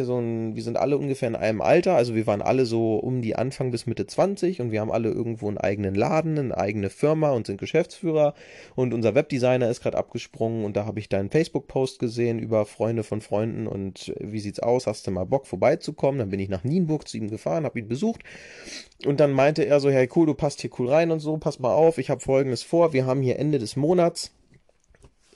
alle ungefähr in einem Alter, also wir waren alle so um die Anfang bis Mitte 20 und wir haben alle irgendwo einen eigenen Laden, eine eigene Firma und sind Geschäftsführer und unser Webdesigner ist gerade abgesprungen und da habe ich deinen Facebook-Post gesehen über Freunde von Freunden und wie sieht's aus, hast du mal Bock vorbeizukommen? Dann bin ich nach Nienburg zu ihm gefahren, habe ihn besucht und dann meinte er so, hey cool, du passt hier cool rein und so, pass mal auf, ich habe Folgendes vor, wir haben hier Ende des Monats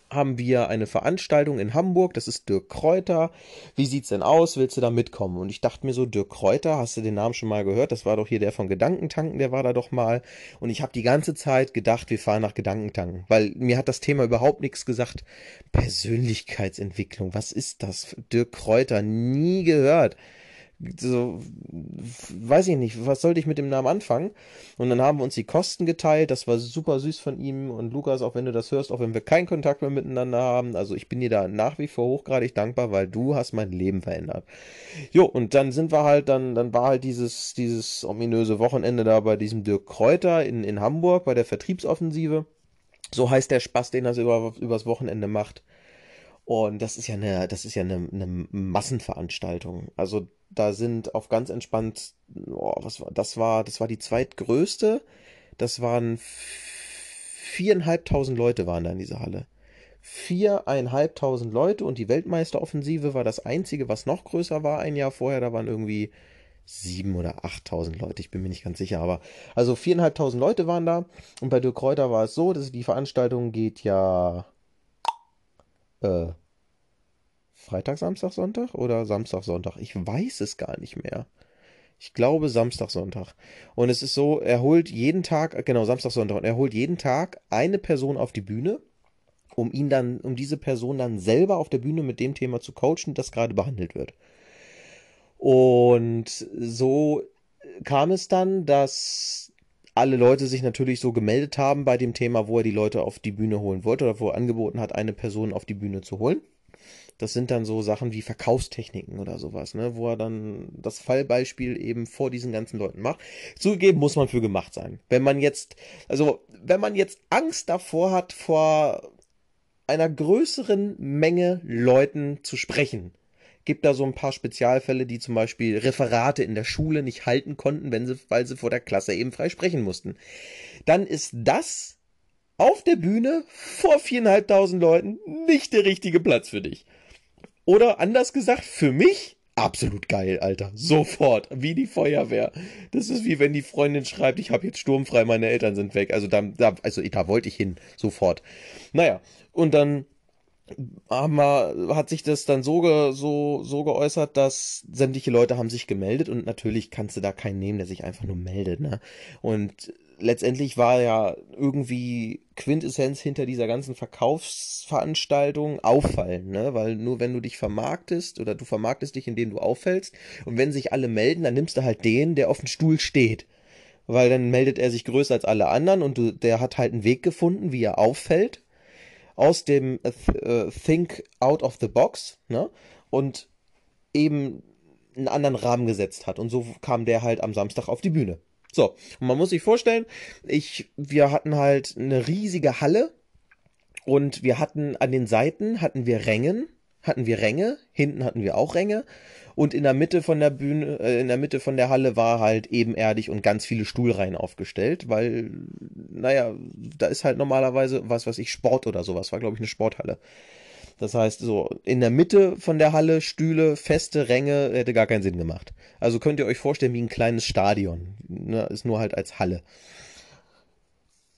haben wir eine Veranstaltung in Hamburg, das ist Dirk Kreuter, wie sieht's denn aus, willst du da mitkommen? Und ich dachte mir so, Dirk Kreuter, hast du den Namen schon mal gehört, das war doch hier der von Gedankentanken, der war da doch mal, und ich habe die ganze Zeit gedacht, wir fahren nach Gedankentanken, weil mir hat das Thema überhaupt nichts gesagt, Persönlichkeitsentwicklung, was ist das, Dirk Kreuter, nie gehört. So, weiß ich nicht, was sollte ich mit dem Namen anfangen? Und dann haben wir uns die Kosten geteilt, das war super süß von ihm und Lukas, auch wenn du das hörst, auch wenn wir keinen Kontakt mehr miteinander haben, also ich bin dir da nach wie vor hochgradig dankbar, weil du hast mein Leben verändert. Jo, und dann sind wir halt, dann war halt dieses ominöse Wochenende da bei diesem Dirk Kreuter in Hamburg, bei der Vertriebsoffensive, so heißt der Spaß, den er übers Wochenende macht. Und das ist ja eine Massenveranstaltung. Also da sind auf ganz entspannt, das war die zweitgrößte. Das waren 4.500 Leute waren da in dieser Halle. 4.500 Leute und die Weltmeisteroffensive war das einzige, was noch größer war ein Jahr vorher. Da waren irgendwie 7.000 oder 8.000 Leute, ich bin mir nicht ganz sicher, aber also 4.500 Leute waren da. Und bei Dirk Kreuter war es so, dass die Veranstaltung geht ja Freitag, Samstag, Sonntag oder Samstag, Sonntag? Ich weiß es gar nicht mehr. Ich glaube Samstag, Sonntag. Und es ist so, er holt jeden Tag eine Person auf die Bühne um ihn dann, um diese Person dann selber auf der Bühne mit dem Thema zu coachen, das gerade behandelt wird. Und so kam es dann, dass alle Leute sich natürlich so gemeldet haben bei dem Thema, wo er die Leute auf die Bühne holen wollte oder wo er angeboten hat, eine Person auf die Bühne zu holen. Das sind dann so Sachen wie Verkaufstechniken oder sowas, ne, wo er dann das Fallbeispiel eben vor diesen ganzen Leuten macht. Zugegeben, muss man für gemacht sein. Wenn man jetzt, also wenn man jetzt Angst davor hat, vor einer größeren Menge Leuten zu sprechen, gibt da so ein paar Spezialfälle, die zum Beispiel Referate in der Schule nicht halten konnten, wenn sie, weil sie vor der Klasse eben frei sprechen mussten. Dann ist das auf der Bühne vor 4.500 Leuten nicht der richtige Platz für dich. Oder anders gesagt, für mich absolut geil, Alter. Sofort. Wie die Feuerwehr. Das ist wie wenn die Freundin schreibt, ich habe jetzt sturmfrei, meine Eltern sind weg. Also da wollte ich hin. Sofort. Naja, und dann hat sich das dann so geäußert, dass sämtliche Leute haben sich gemeldet und natürlich kannst du da keinen nehmen, der sich einfach nur meldet, ne? Und letztendlich war ja irgendwie Quintessenz hinter dieser ganzen Verkaufsveranstaltung auffallen, ne? Weil nur wenn du dich vermarktest oder du vermarktest dich, indem du auffällst und wenn sich alle melden, dann nimmst du halt den, der auf dem Stuhl steht. Weil dann meldet er sich größer als alle anderen und der hat halt einen Weg gefunden, wie er auffällt. Aus dem Think out of the box, ne? Und eben einen anderen Rahmen gesetzt hat. Und so kam der halt am Samstag auf die Bühne. So, und man muss sich vorstellen, wir hatten halt eine riesige Halle und wir hatten an den Seiten hatten wir Ränge, hinten hatten wir auch Ränge und in der Mitte von der Bühne, in der Mitte von der Halle war halt ebenerdig und ganz viele Stuhlreihen aufgestellt, weil, naja, da ist halt normalerweise, Sport oder sowas, war glaube ich eine Sporthalle. Das heißt, so in der Mitte von der Halle, Stühle, feste Ränge, hätte gar keinen Sinn gemacht. Also könnt ihr euch vorstellen wie ein kleines Stadion, ne? Ist nur halt als Halle.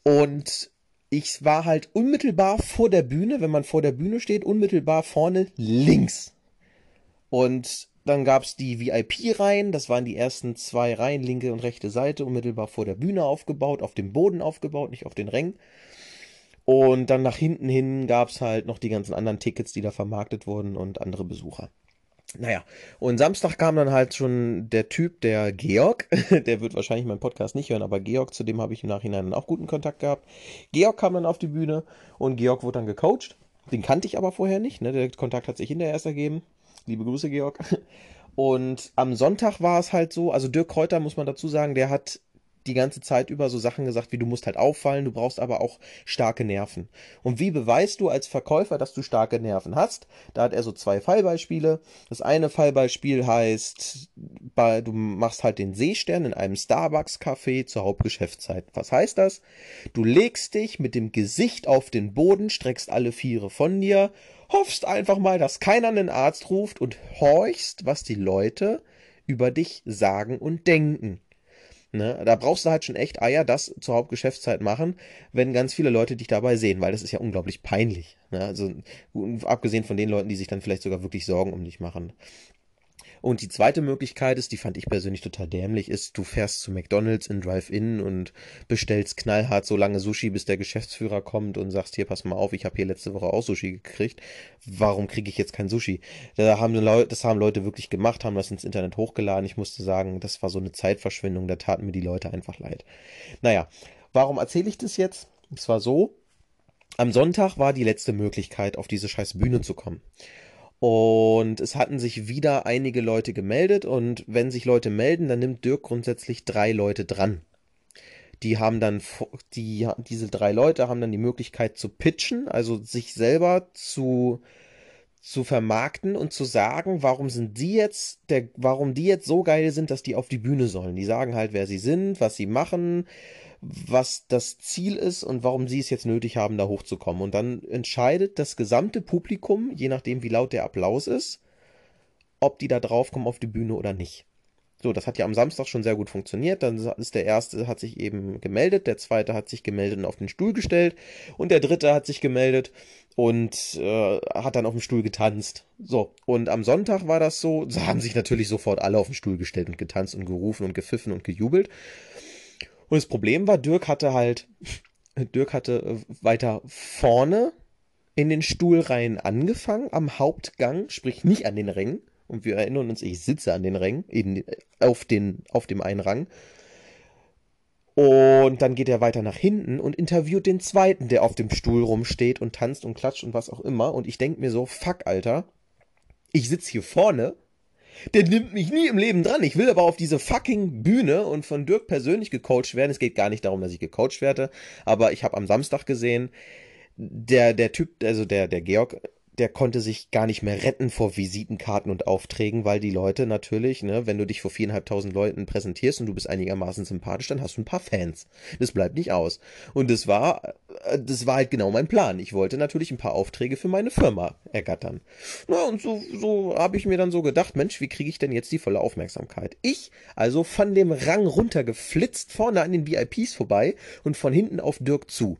Und ich war halt unmittelbar vor der Bühne, wenn man vor der Bühne steht, unmittelbar vorne links. Und dann gab's die VIP-Reihen, das waren die ersten zwei Reihen, linke und rechte Seite, unmittelbar vor der Bühne aufgebaut, auf dem Boden aufgebaut, nicht auf den Rängen. Und dann nach hinten hin gab's halt noch die ganzen anderen Tickets, die da vermarktet wurden und andere Besucher. Naja, und Samstag kam dann halt schon der Typ, der Georg, der wird wahrscheinlich meinen Podcast nicht hören, aber Georg, zu dem habe ich im Nachhinein auch guten Kontakt gehabt. Georg kam dann auf die Bühne und Georg wurde dann gecoacht, den kannte ich aber vorher nicht, ne? Der Kontakt hat sich hinterher erst ergeben, liebe Grüße Georg. Und am Sonntag war es halt so, also Dirk Kreuter, muss man dazu sagen, der hat die ganze Zeit über so Sachen gesagt, wie du musst halt auffallen, du brauchst aber auch starke Nerven. Und wie beweist du als Verkäufer, dass du starke Nerven hast? Da hat er so zwei Fallbeispiele. Das eine Fallbeispiel heißt, du machst halt den Seestern in einem Starbucks-Café zur Hauptgeschäftszeit. Was heißt das? Du legst dich mit dem Gesicht auf den Boden, streckst alle Viere von dir, hoffst einfach mal, dass keiner einen Arzt ruft und horchst, was die Leute über dich sagen und denken. Ne, da brauchst du halt schon echt Eier, das zur Hauptgeschäftszeit machen, wenn ganz viele Leute dich dabei sehen, weil das ist ja unglaublich peinlich. Ne? Also abgesehen von den Leuten, die sich dann vielleicht sogar wirklich Sorgen um dich machen. Und die zweite Möglichkeit ist, die fand ich persönlich total dämlich, ist, du fährst zu McDonald's in Drive-In und bestellst knallhart so lange Sushi, bis der Geschäftsführer kommt und sagst, hier, pass mal auf, ich habe hier letzte Woche auch Sushi gekriegt, warum kriege ich jetzt kein Sushi? Das haben Leute wirklich gemacht, haben das ins Internet hochgeladen, ich musste sagen, das war so eine Zeitverschwendung, da taten mir die Leute einfach leid. Naja, warum erzähle ich das jetzt? Es war so, am Sonntag war die letzte Möglichkeit, auf diese scheiß Bühne zu kommen. Und es hatten sich wieder einige Leute gemeldet und wenn sich Leute melden, dann nimmt Dirk grundsätzlich 3 Leute dran. Diese 3 Leute haben dann die Möglichkeit zu pitchen, also sich selber zu vermarkten und zu sagen, warum die jetzt so geil sind, dass die auf die Bühne sollen. Die sagen halt, wer sie sind, was sie machen, was das Ziel ist und warum sie es jetzt nötig haben, da hochzukommen. Und dann entscheidet das gesamte Publikum, je nachdem wie laut der Applaus ist, ob die da draufkommen auf die Bühne oder nicht. So, das hat ja am Samstag schon sehr gut funktioniert. Dann ist der Erste hat sich eben gemeldet, der Zweite hat sich gemeldet und auf den Stuhl gestellt und der Dritte hat sich gemeldet und hat dann auf dem Stuhl getanzt. So, und am Sonntag war das so, da haben sich natürlich sofort alle auf den Stuhl gestellt und getanzt und gerufen und gepfiffen und gejubelt. Und das Problem war, Dirk hatte weiter vorne in den Stuhlreihen angefangen, am Hauptgang, sprich nicht an den Rängen. Und wir erinnern uns, ich sitze an den Rängen, auf dem einen Rang. Und dann geht er weiter nach hinten und interviewt den zweiten, der auf dem Stuhl rumsteht und tanzt und klatscht und was auch immer. Und ich denke mir so, fuck, Alter, ich sitze hier vorne, der nimmt mich nie im Leben dran. Ich will aber auf diese fucking Bühne und von Dirk persönlich gecoacht werden. Es geht gar nicht darum, dass ich gecoacht werde, aber ich habe am Samstag gesehen, der Typ, also der Georg, der konnte sich gar nicht mehr retten vor Visitenkarten und Aufträgen, weil die Leute natürlich, ne, wenn du dich vor 4.500 Leuten präsentierst und du bist einigermaßen sympathisch, dann hast du ein paar Fans. Das bleibt nicht aus. Und das war halt genau mein Plan. Ich wollte natürlich ein paar Aufträge für meine Firma ergattern. Na, und so habe ich mir dann so gedacht, Mensch, wie kriege ich denn jetzt die volle Aufmerksamkeit? Ich, also von dem Rang runter geflitzt, vorne an den VIPs vorbei und von hinten auf Dirk zu.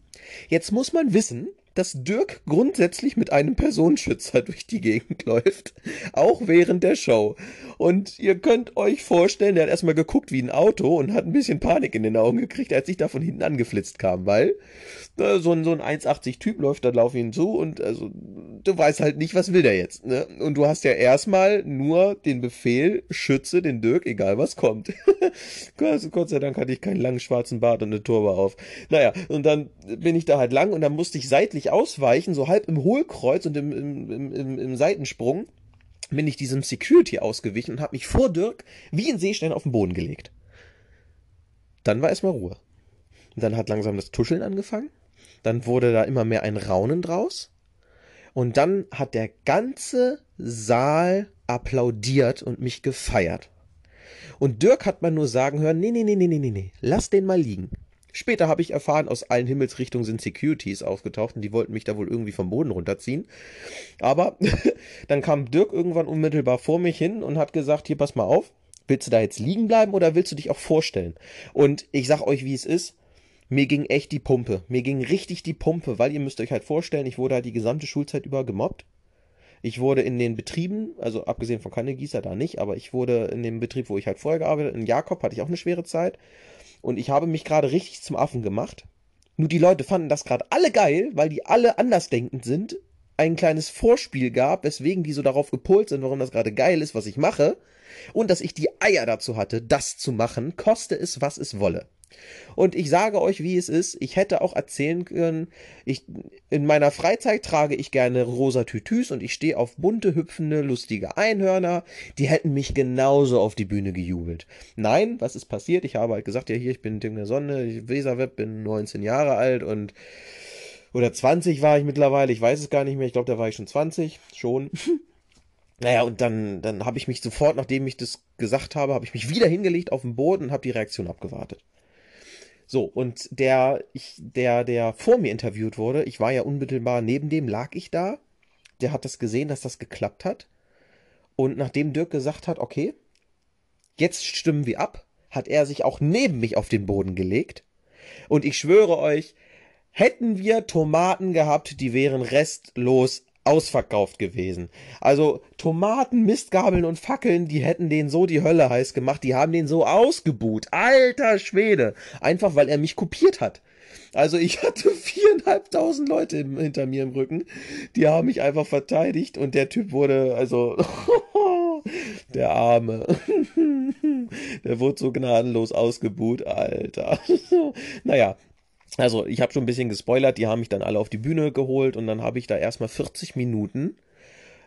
Jetzt muss man wissen, dass Dirk grundsätzlich mit einem Personenschützer durch die Gegend läuft, auch während der Show. Und ihr könnt euch vorstellen, der hat erstmal geguckt wie ein Auto und hat ein bisschen Panik in den Augen gekriegt, als ich da von hinten angeflitzt kam, weil so ein 1,80-Typ läuft, dann lauf ich ihn zu und also du weißt halt nicht, was will der jetzt, ne? Und du hast ja erstmal nur den Befehl, schütze den Dirk, egal was kommt. Gott sei Dank hatte ich keinen langen schwarzen Bart und eine Turbe auf. Naja, und dann bin ich da halt lang und dann musste ich seitlich ausweichen, so halb im Hohlkreuz und im Seitensprung bin ich diesem Security ausgewichen und habe mich vor Dirk wie ein Seestern auf den Boden gelegt. Dann war erstmal Ruhe. Und dann hat langsam das Tuscheln angefangen, dann wurde da immer mehr ein Raunen draus und dann hat der ganze Saal applaudiert und mich gefeiert. Und Dirk hat man nur sagen hören, nee, lass den mal liegen. Später habe ich erfahren, aus allen Himmelsrichtungen sind Securities aufgetaucht und die wollten mich da wohl irgendwie vom Boden runterziehen. Aber dann kam Dirk irgendwann unmittelbar vor mich hin und hat gesagt, hier, pass mal auf, willst du da jetzt liegen bleiben oder willst du dich auch vorstellen? Und ich sag euch, wie es ist, mir ging echt die Pumpe. Mir ging richtig die Pumpe, weil ihr müsst euch halt vorstellen, ich wurde halt die gesamte Schulzeit über gemobbt. Ich wurde in den Betrieben, also abgesehen von Kannegießer da nicht, aber ich wurde in dem Betrieb, wo ich halt vorher gearbeitet habe, in Jakob hatte ich auch eine schwere Zeit. Und ich habe mich gerade richtig zum Affen gemacht. Nur die Leute fanden das gerade alle geil, weil die alle andersdenkend sind. Ein kleines Vorspiel gab, weswegen die so darauf gepolt sind, warum das gerade geil ist, was ich mache. Und dass ich die Eier dazu hatte, das zu machen, koste es, was es wolle. Und ich sage euch, wie es ist, ich hätte auch erzählen können, in meiner Freizeit trage ich gerne rosa Tütüs und ich stehe auf bunte, hüpfende, lustige Einhörner, die hätten mich genauso auf die Bühne gejubelt. Nein, was ist passiert? Ich habe halt gesagt, ja hier, ich bin Tim der Sonne, ich Weserweb, bin 19 Jahre alt und oder 20 war ich mittlerweile, ich weiß es gar nicht mehr, ich glaube, da war ich schon 20, schon. Naja, und dann habe ich mich sofort, nachdem ich das gesagt habe, habe ich mich wieder hingelegt auf den Boden und habe die Reaktion abgewartet. So, und der vor mir interviewt wurde, ich war ja unmittelbar neben dem, lag ich da, der hat das gesehen, dass das geklappt hat. Und nachdem Dirk gesagt hat, okay, jetzt stimmen wir ab, hat er sich auch neben mich auf den Boden gelegt. Und ich schwöre euch, hätten wir Tomaten gehabt, die wären restlos ausverkauft gewesen. Also Tomaten, Mistgabeln und Fackeln, die hätten den so die Hölle heiß gemacht, die haben den so ausgebuht. Alter Schwede! Einfach, weil er mich kopiert hat. Also ich hatte 4.500 Leute hinter mir im Rücken, die haben mich einfach verteidigt und der Typ wurde, also der Arme, der wurde so gnadenlos ausgebuht, Alter. Naja. Also, ich habe schon ein bisschen gespoilert, die haben mich dann alle auf die Bühne geholt und dann habe ich da erstmal 40 Minuten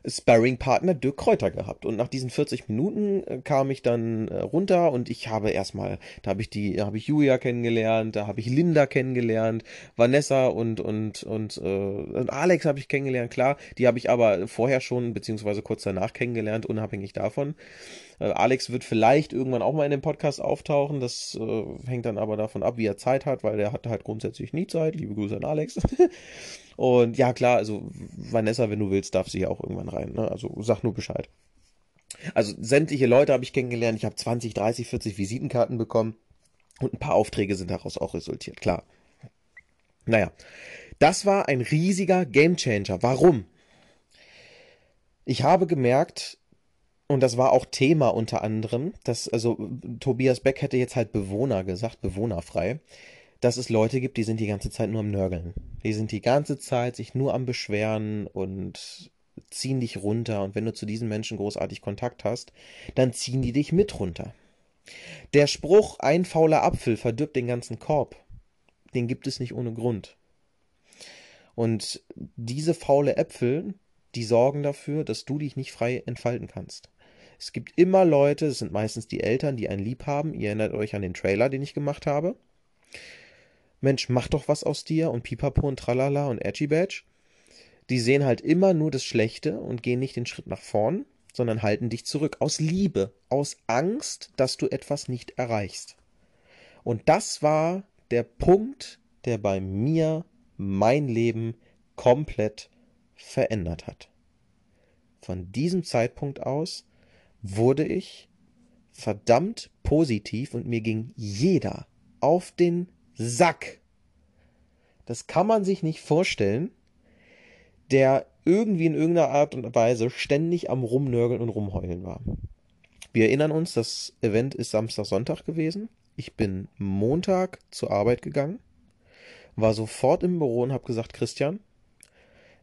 Sparring-Partner Dirk Kreuter gehabt. Und nach diesen 40 Minuten kam ich dann runter und ich habe erstmal, da habe ich Julia kennengelernt, da habe ich Linda kennengelernt, Vanessa und Alex habe ich kennengelernt, klar, die habe ich aber vorher schon, beziehungsweise kurz danach kennengelernt, unabhängig davon. Alex wird vielleicht irgendwann auch mal in dem Podcast auftauchen, das hängt dann aber davon ab, wie er Zeit hat, weil der hat halt grundsätzlich nie Zeit, liebe Grüße an Alex. Und ja klar, also Vanessa, wenn du willst, darf sie ja auch irgendwann rein, ne? Also sag nur Bescheid. Also sämtliche Leute habe ich kennengelernt, ich habe 20, 30, 40 Visitenkarten bekommen und ein paar Aufträge sind daraus auch resultiert, klar. Naja, das war ein riesiger Gamechanger. Warum? Ich habe gemerkt, und das war auch Thema unter anderem, dass, also Tobias Beck hätte jetzt halt Bewohner gesagt, bewohnerfrei. dass es Leute gibt, die sind die ganze Zeit nur am Nörgeln. Die sind die ganze Zeit sich nur am Beschweren und ziehen dich runter. Und wenn du zu diesen Menschen großartig Kontakt hast, dann ziehen die dich mit runter. Der Spruch, ein fauler Apfel verdirbt den ganzen Korb, den gibt es nicht ohne Grund. Und diese faule Äpfel, die sorgen dafür, dass du dich nicht frei entfalten kannst. Es gibt immer Leute, es sind meistens die Eltern, die einen lieb haben. Ihr erinnert euch an den Trailer, den ich gemacht habe. Mensch, mach doch was aus dir und Pipapo und Tralala und Edgy Badge. Die sehen halt immer nur das Schlechte und gehen nicht den Schritt nach vorn, sondern halten dich zurück. Aus Liebe, aus Angst, dass du etwas nicht erreichst. Und das war der Punkt, der bei mir mein Leben komplett verändert hat. Von diesem Zeitpunkt aus wurde ich verdammt positiv und mir ging jeder auf den Sack. Das kann man sich nicht vorstellen, der irgendwie in irgendeiner Art und Weise ständig am Rumnörgeln und Rumheulen war. Wir erinnern uns, das Event ist Samstag, Sonntag gewesen. Ich bin Montag zur Arbeit gegangen, war sofort im Büro und habe gesagt, Christian,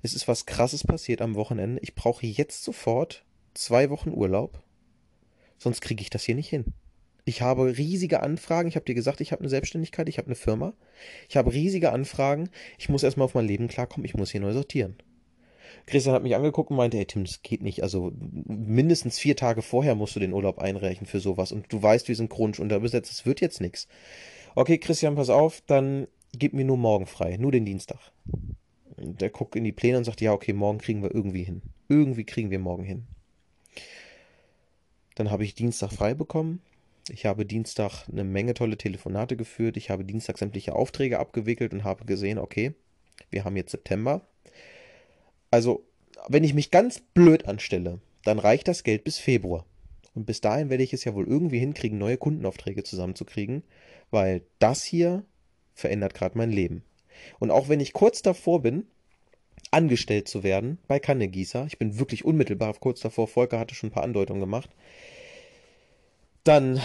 es ist was Krasses passiert am Wochenende. Ich brauche jetzt sofort 2 Wochen Urlaub, sonst kriege ich das hier nicht hin. Ich habe riesige Anfragen. Ich habe dir gesagt, ich habe eine Selbstständigkeit, ich habe eine Firma. Ich habe riesige Anfragen. Ich muss erstmal auf mein Leben klarkommen. Ich muss hier neu sortieren. Christian hat mich angeguckt und meinte, hey Tim, das geht nicht. Also mindestens 4 Tage vorher musst du den Urlaub einreichen für sowas. Und du weißt, wir sind chronisch unterbesetzt. Das wird jetzt nichts. Okay, Christian, pass auf, dann gib mir nur morgen frei. Nur den Dienstag. Der guckt in die Pläne und sagt, ja, okay, morgen kriegen wir irgendwie hin. Irgendwie kriegen wir morgen hin. Dann habe ich Dienstag frei bekommen. Ich habe Dienstag eine Menge tolle Telefonate geführt. Ich habe Dienstag sämtliche Aufträge abgewickelt und habe gesehen, okay, wir haben jetzt September. Also, wenn ich mich ganz blöd anstelle, dann reicht das Geld bis Februar. Und bis dahin werde ich es ja wohl irgendwie hinkriegen, neue Kundenaufträge zusammenzukriegen, weil das hier verändert gerade mein Leben. Und auch wenn ich kurz davor bin, angestellt zu werden bei Kannegießer, ich bin wirklich unmittelbar kurz davor, Volker hatte schon ein paar Andeutungen gemacht, dann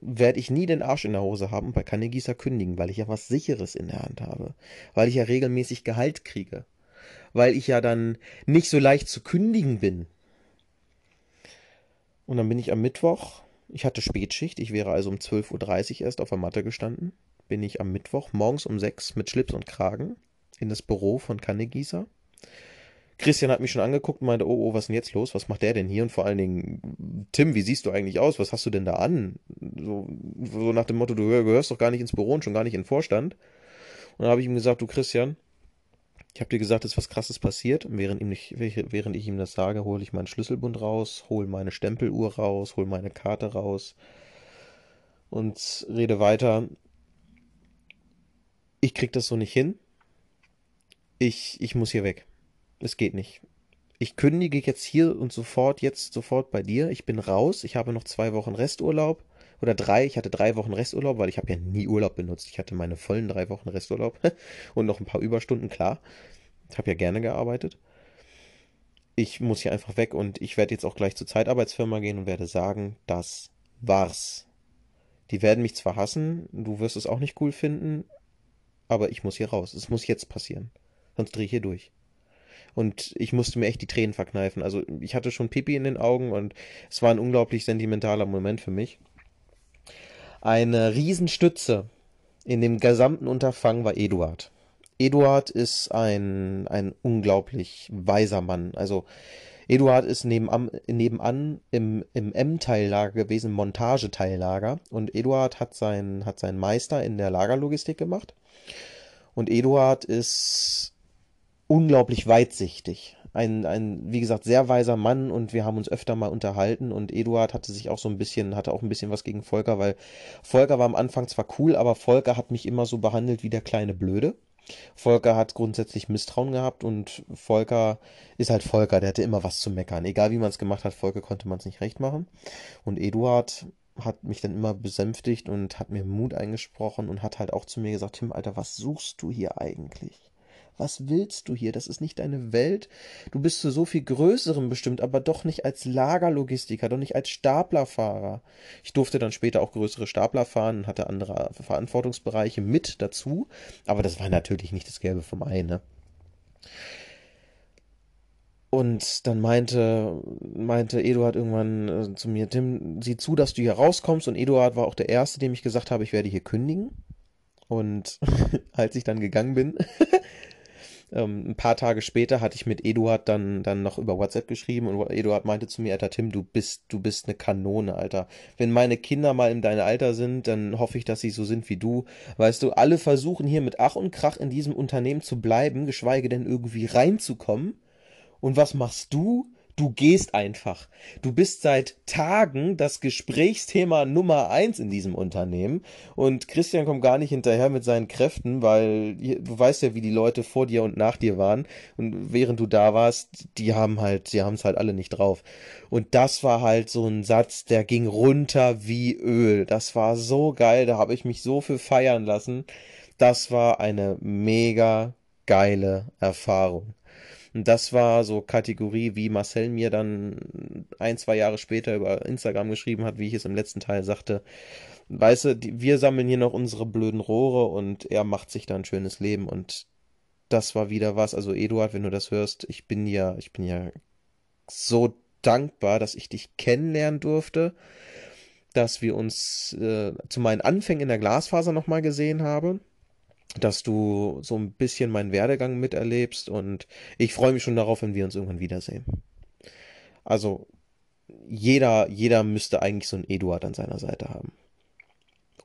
werde ich nie den Arsch in der Hose haben und bei Kannegießer kündigen, weil ich ja was Sicheres in der Hand habe, weil ich ja regelmäßig Gehalt kriege, weil ich ja dann nicht so leicht zu kündigen bin. Und dann bin ich am Mittwoch, ich hatte Spätschicht, ich wäre also um 12.30 Uhr erst auf der Matte gestanden, bin ich am Mittwoch morgens um 6 mit Schlips und Kragen in das Büro von Kannegießer. Christian hat mich schon angeguckt und meinte, oh, was ist denn jetzt los? Was macht der denn hier? Und vor allen Dingen, Tim, wie siehst du eigentlich aus? Was hast du denn da an? So nach dem Motto, du gehörst doch gar nicht ins Büro und schon gar nicht in den Vorstand. Und dann habe ich ihm gesagt, du Christian, ich habe dir gesagt, es ist was Krasses passiert. Und während ich ihm das sage, hole ich meinen Schlüsselbund raus, hole meine Stempeluhr raus, hole meine Karte raus und rede weiter. Ich krieg das so nicht hin. Ich muss hier weg. Es geht nicht. Ich kündige jetzt hier und sofort bei dir. Ich bin raus. Ich habe noch 2 Wochen Resturlaub. Oder 3. Ich hatte 3 Wochen Resturlaub, weil ich habe ja nie Urlaub benutzt. Ich hatte meine vollen 3 Wochen Resturlaub. Und noch ein paar Überstunden, klar. Ich habe ja gerne gearbeitet. Ich muss hier einfach weg und ich werde jetzt auch gleich zur Zeitarbeitsfirma gehen und werde sagen, das war's. Die werden mich zwar hassen, du wirst es auch nicht cool finden, aber ich muss hier raus. Es muss jetzt passieren. Sonst drehe ich hier durch. Und ich musste mir echt die Tränen verkneifen. Also ich hatte schon Pipi in den Augen und es war ein unglaublich sentimentaler Moment für mich. Eine Riesenstütze in dem gesamten Unterfangen war Eduard. Eduard ist ein unglaublich weiser Mann. Also Eduard ist nebenan im M-Teillager gewesen, Montageteillager. Und Eduard hat seinen Meister in der Lagerlogistik gemacht. Und Eduard ist unglaublich weitsichtig. Ein, wie gesagt, sehr weiser Mann und wir haben uns öfter mal unterhalten und Eduard hatte auch ein bisschen was gegen Volker, weil Volker war am Anfang zwar cool, aber Volker hat mich immer so behandelt wie der kleine Blöde. Volker hat grundsätzlich Misstrauen gehabt und Volker ist halt Volker, der hatte immer was zu meckern. Egal wie man es gemacht hat, Volker konnte man es nicht recht machen. Und Eduard hat mich dann immer besänftigt und hat mir Mut eingesprochen und hat halt auch zu mir gesagt, Tim, Alter, was suchst du hier eigentlich? Was willst du hier? Das ist nicht deine Welt. Du bist zu so viel Größerem bestimmt, aber doch nicht als Lagerlogistiker, doch nicht als Staplerfahrer. Ich durfte dann später auch größere Stapler fahren und hatte andere Verantwortungsbereiche mit dazu, aber das war natürlich nicht das Gelbe vom Ei, ne? Und dann meinte Eduard irgendwann zu mir, Tim, sieh zu, dass du hier rauskommst. Und Eduard war auch der Erste, dem ich gesagt habe, ich werde hier kündigen. Und als ich dann gegangen bin, ein paar Tage später hatte ich mit Eduard dann noch über WhatsApp geschrieben. Und Eduard meinte zu mir, Alter, Tim, du bist eine Kanone, Alter. Wenn meine Kinder mal in deinem Alter sind, dann hoffe ich, dass sie so sind wie du. Weißt du, alle versuchen hier mit Ach und Krach in diesem Unternehmen zu bleiben, geschweige denn irgendwie reinzukommen. Und was machst du? Du gehst einfach. Du bist seit Tagen das Gesprächsthema Nummer 1 in diesem Unternehmen und Christian kommt gar nicht hinterher mit seinen Kräften, weil du weißt ja, wie die Leute vor dir und nach dir waren und während du da warst, die haben es halt alle nicht drauf. Und das war halt so ein Satz, der ging runter wie Öl. Das war so geil, da habe ich mich so viel feiern lassen. Das war eine mega geile Erfahrung. Und das war so Kategorie, wie Marcel mir dann 1-2 Jahre später über Instagram geschrieben hat, wie ich es im letzten Teil sagte. Weißt du, wir sammeln hier noch unsere blöden Rohre und er macht sich da ein schönes Leben. Und das war wieder was. Also Eduard, wenn du das hörst, ich bin ja so dankbar, dass ich dich kennenlernen durfte, dass wir uns zu meinen Anfängen in der Glasfaser nochmal gesehen haben. Dass du so ein bisschen meinen Werdegang miterlebst und ich freue mich schon darauf, wenn wir uns irgendwann wiedersehen. Also jeder müsste eigentlich so einen Eduard an seiner Seite haben.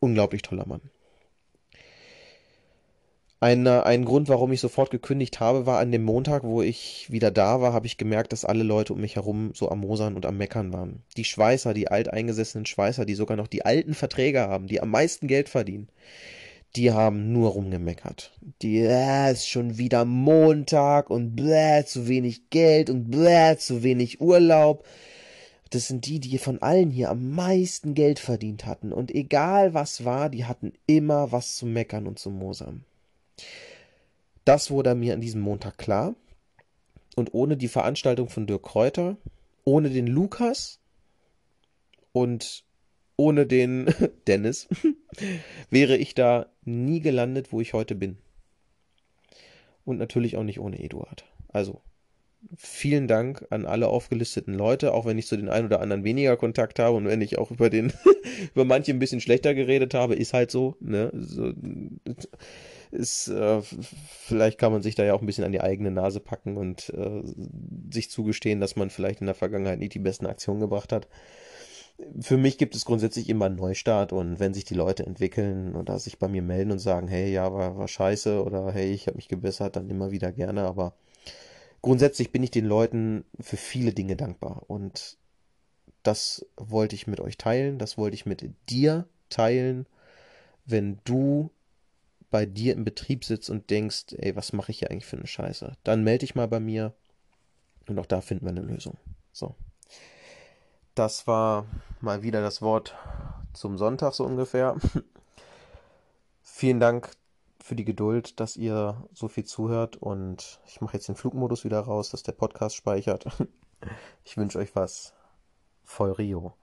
Unglaublich toller Mann. Ein Grund, warum ich sofort gekündigt habe, war an dem Montag, wo ich wieder da war, habe ich gemerkt, dass alle Leute um mich herum so am Mosern und am Meckern waren. Die Schweißer, die alteingesessenen Schweißer, die sogar noch die alten Verträge haben, die am meisten Geld verdienen. Die haben nur rumgemeckert. Die, ist schon wieder Montag und zu wenig Geld und zu wenig Urlaub. Das sind die von allen hier am meisten Geld verdient hatten. Und egal was war, die hatten immer was zu meckern und zu mosern. Das wurde mir an diesem Montag klar. Und ohne die Veranstaltung von Dirk Kreuter, ohne den Lukas und ohne den Dennis wäre ich da nie gelandet, wo ich heute bin. Und natürlich auch nicht ohne Eduard. Also, vielen Dank an alle aufgelisteten Leute, auch wenn ich zu den einen oder anderen weniger Kontakt habe und wenn ich auch über manche ein bisschen schlechter geredet habe, ist halt so, ne? So, ist, vielleicht kann man sich da ja auch ein bisschen an die eigene Nase packen und sich zugestehen, dass man vielleicht in der Vergangenheit nicht die besten Aktionen gebracht hat. Für mich gibt es grundsätzlich immer einen Neustart und wenn sich die Leute entwickeln oder sich bei mir melden und sagen, hey, ja, war scheiße oder hey, ich habe mich gebessert, dann immer wieder gerne, aber grundsätzlich bin ich den Leuten für viele Dinge dankbar und das wollte ich mit euch teilen, das wollte ich mit dir teilen, wenn du bei dir im Betrieb sitzt und denkst, ey, was mache ich hier eigentlich für eine Scheiße, dann melde dich mal bei mir und auch da finden wir eine Lösung. So. Das war mal wieder das Wort zum Sonntag so ungefähr. Vielen Dank für die Geduld, dass ihr so viel zuhört und ich mache jetzt den Flugmodus wieder raus, dass der Podcast speichert. Ich wünsche euch was. Voll Rio.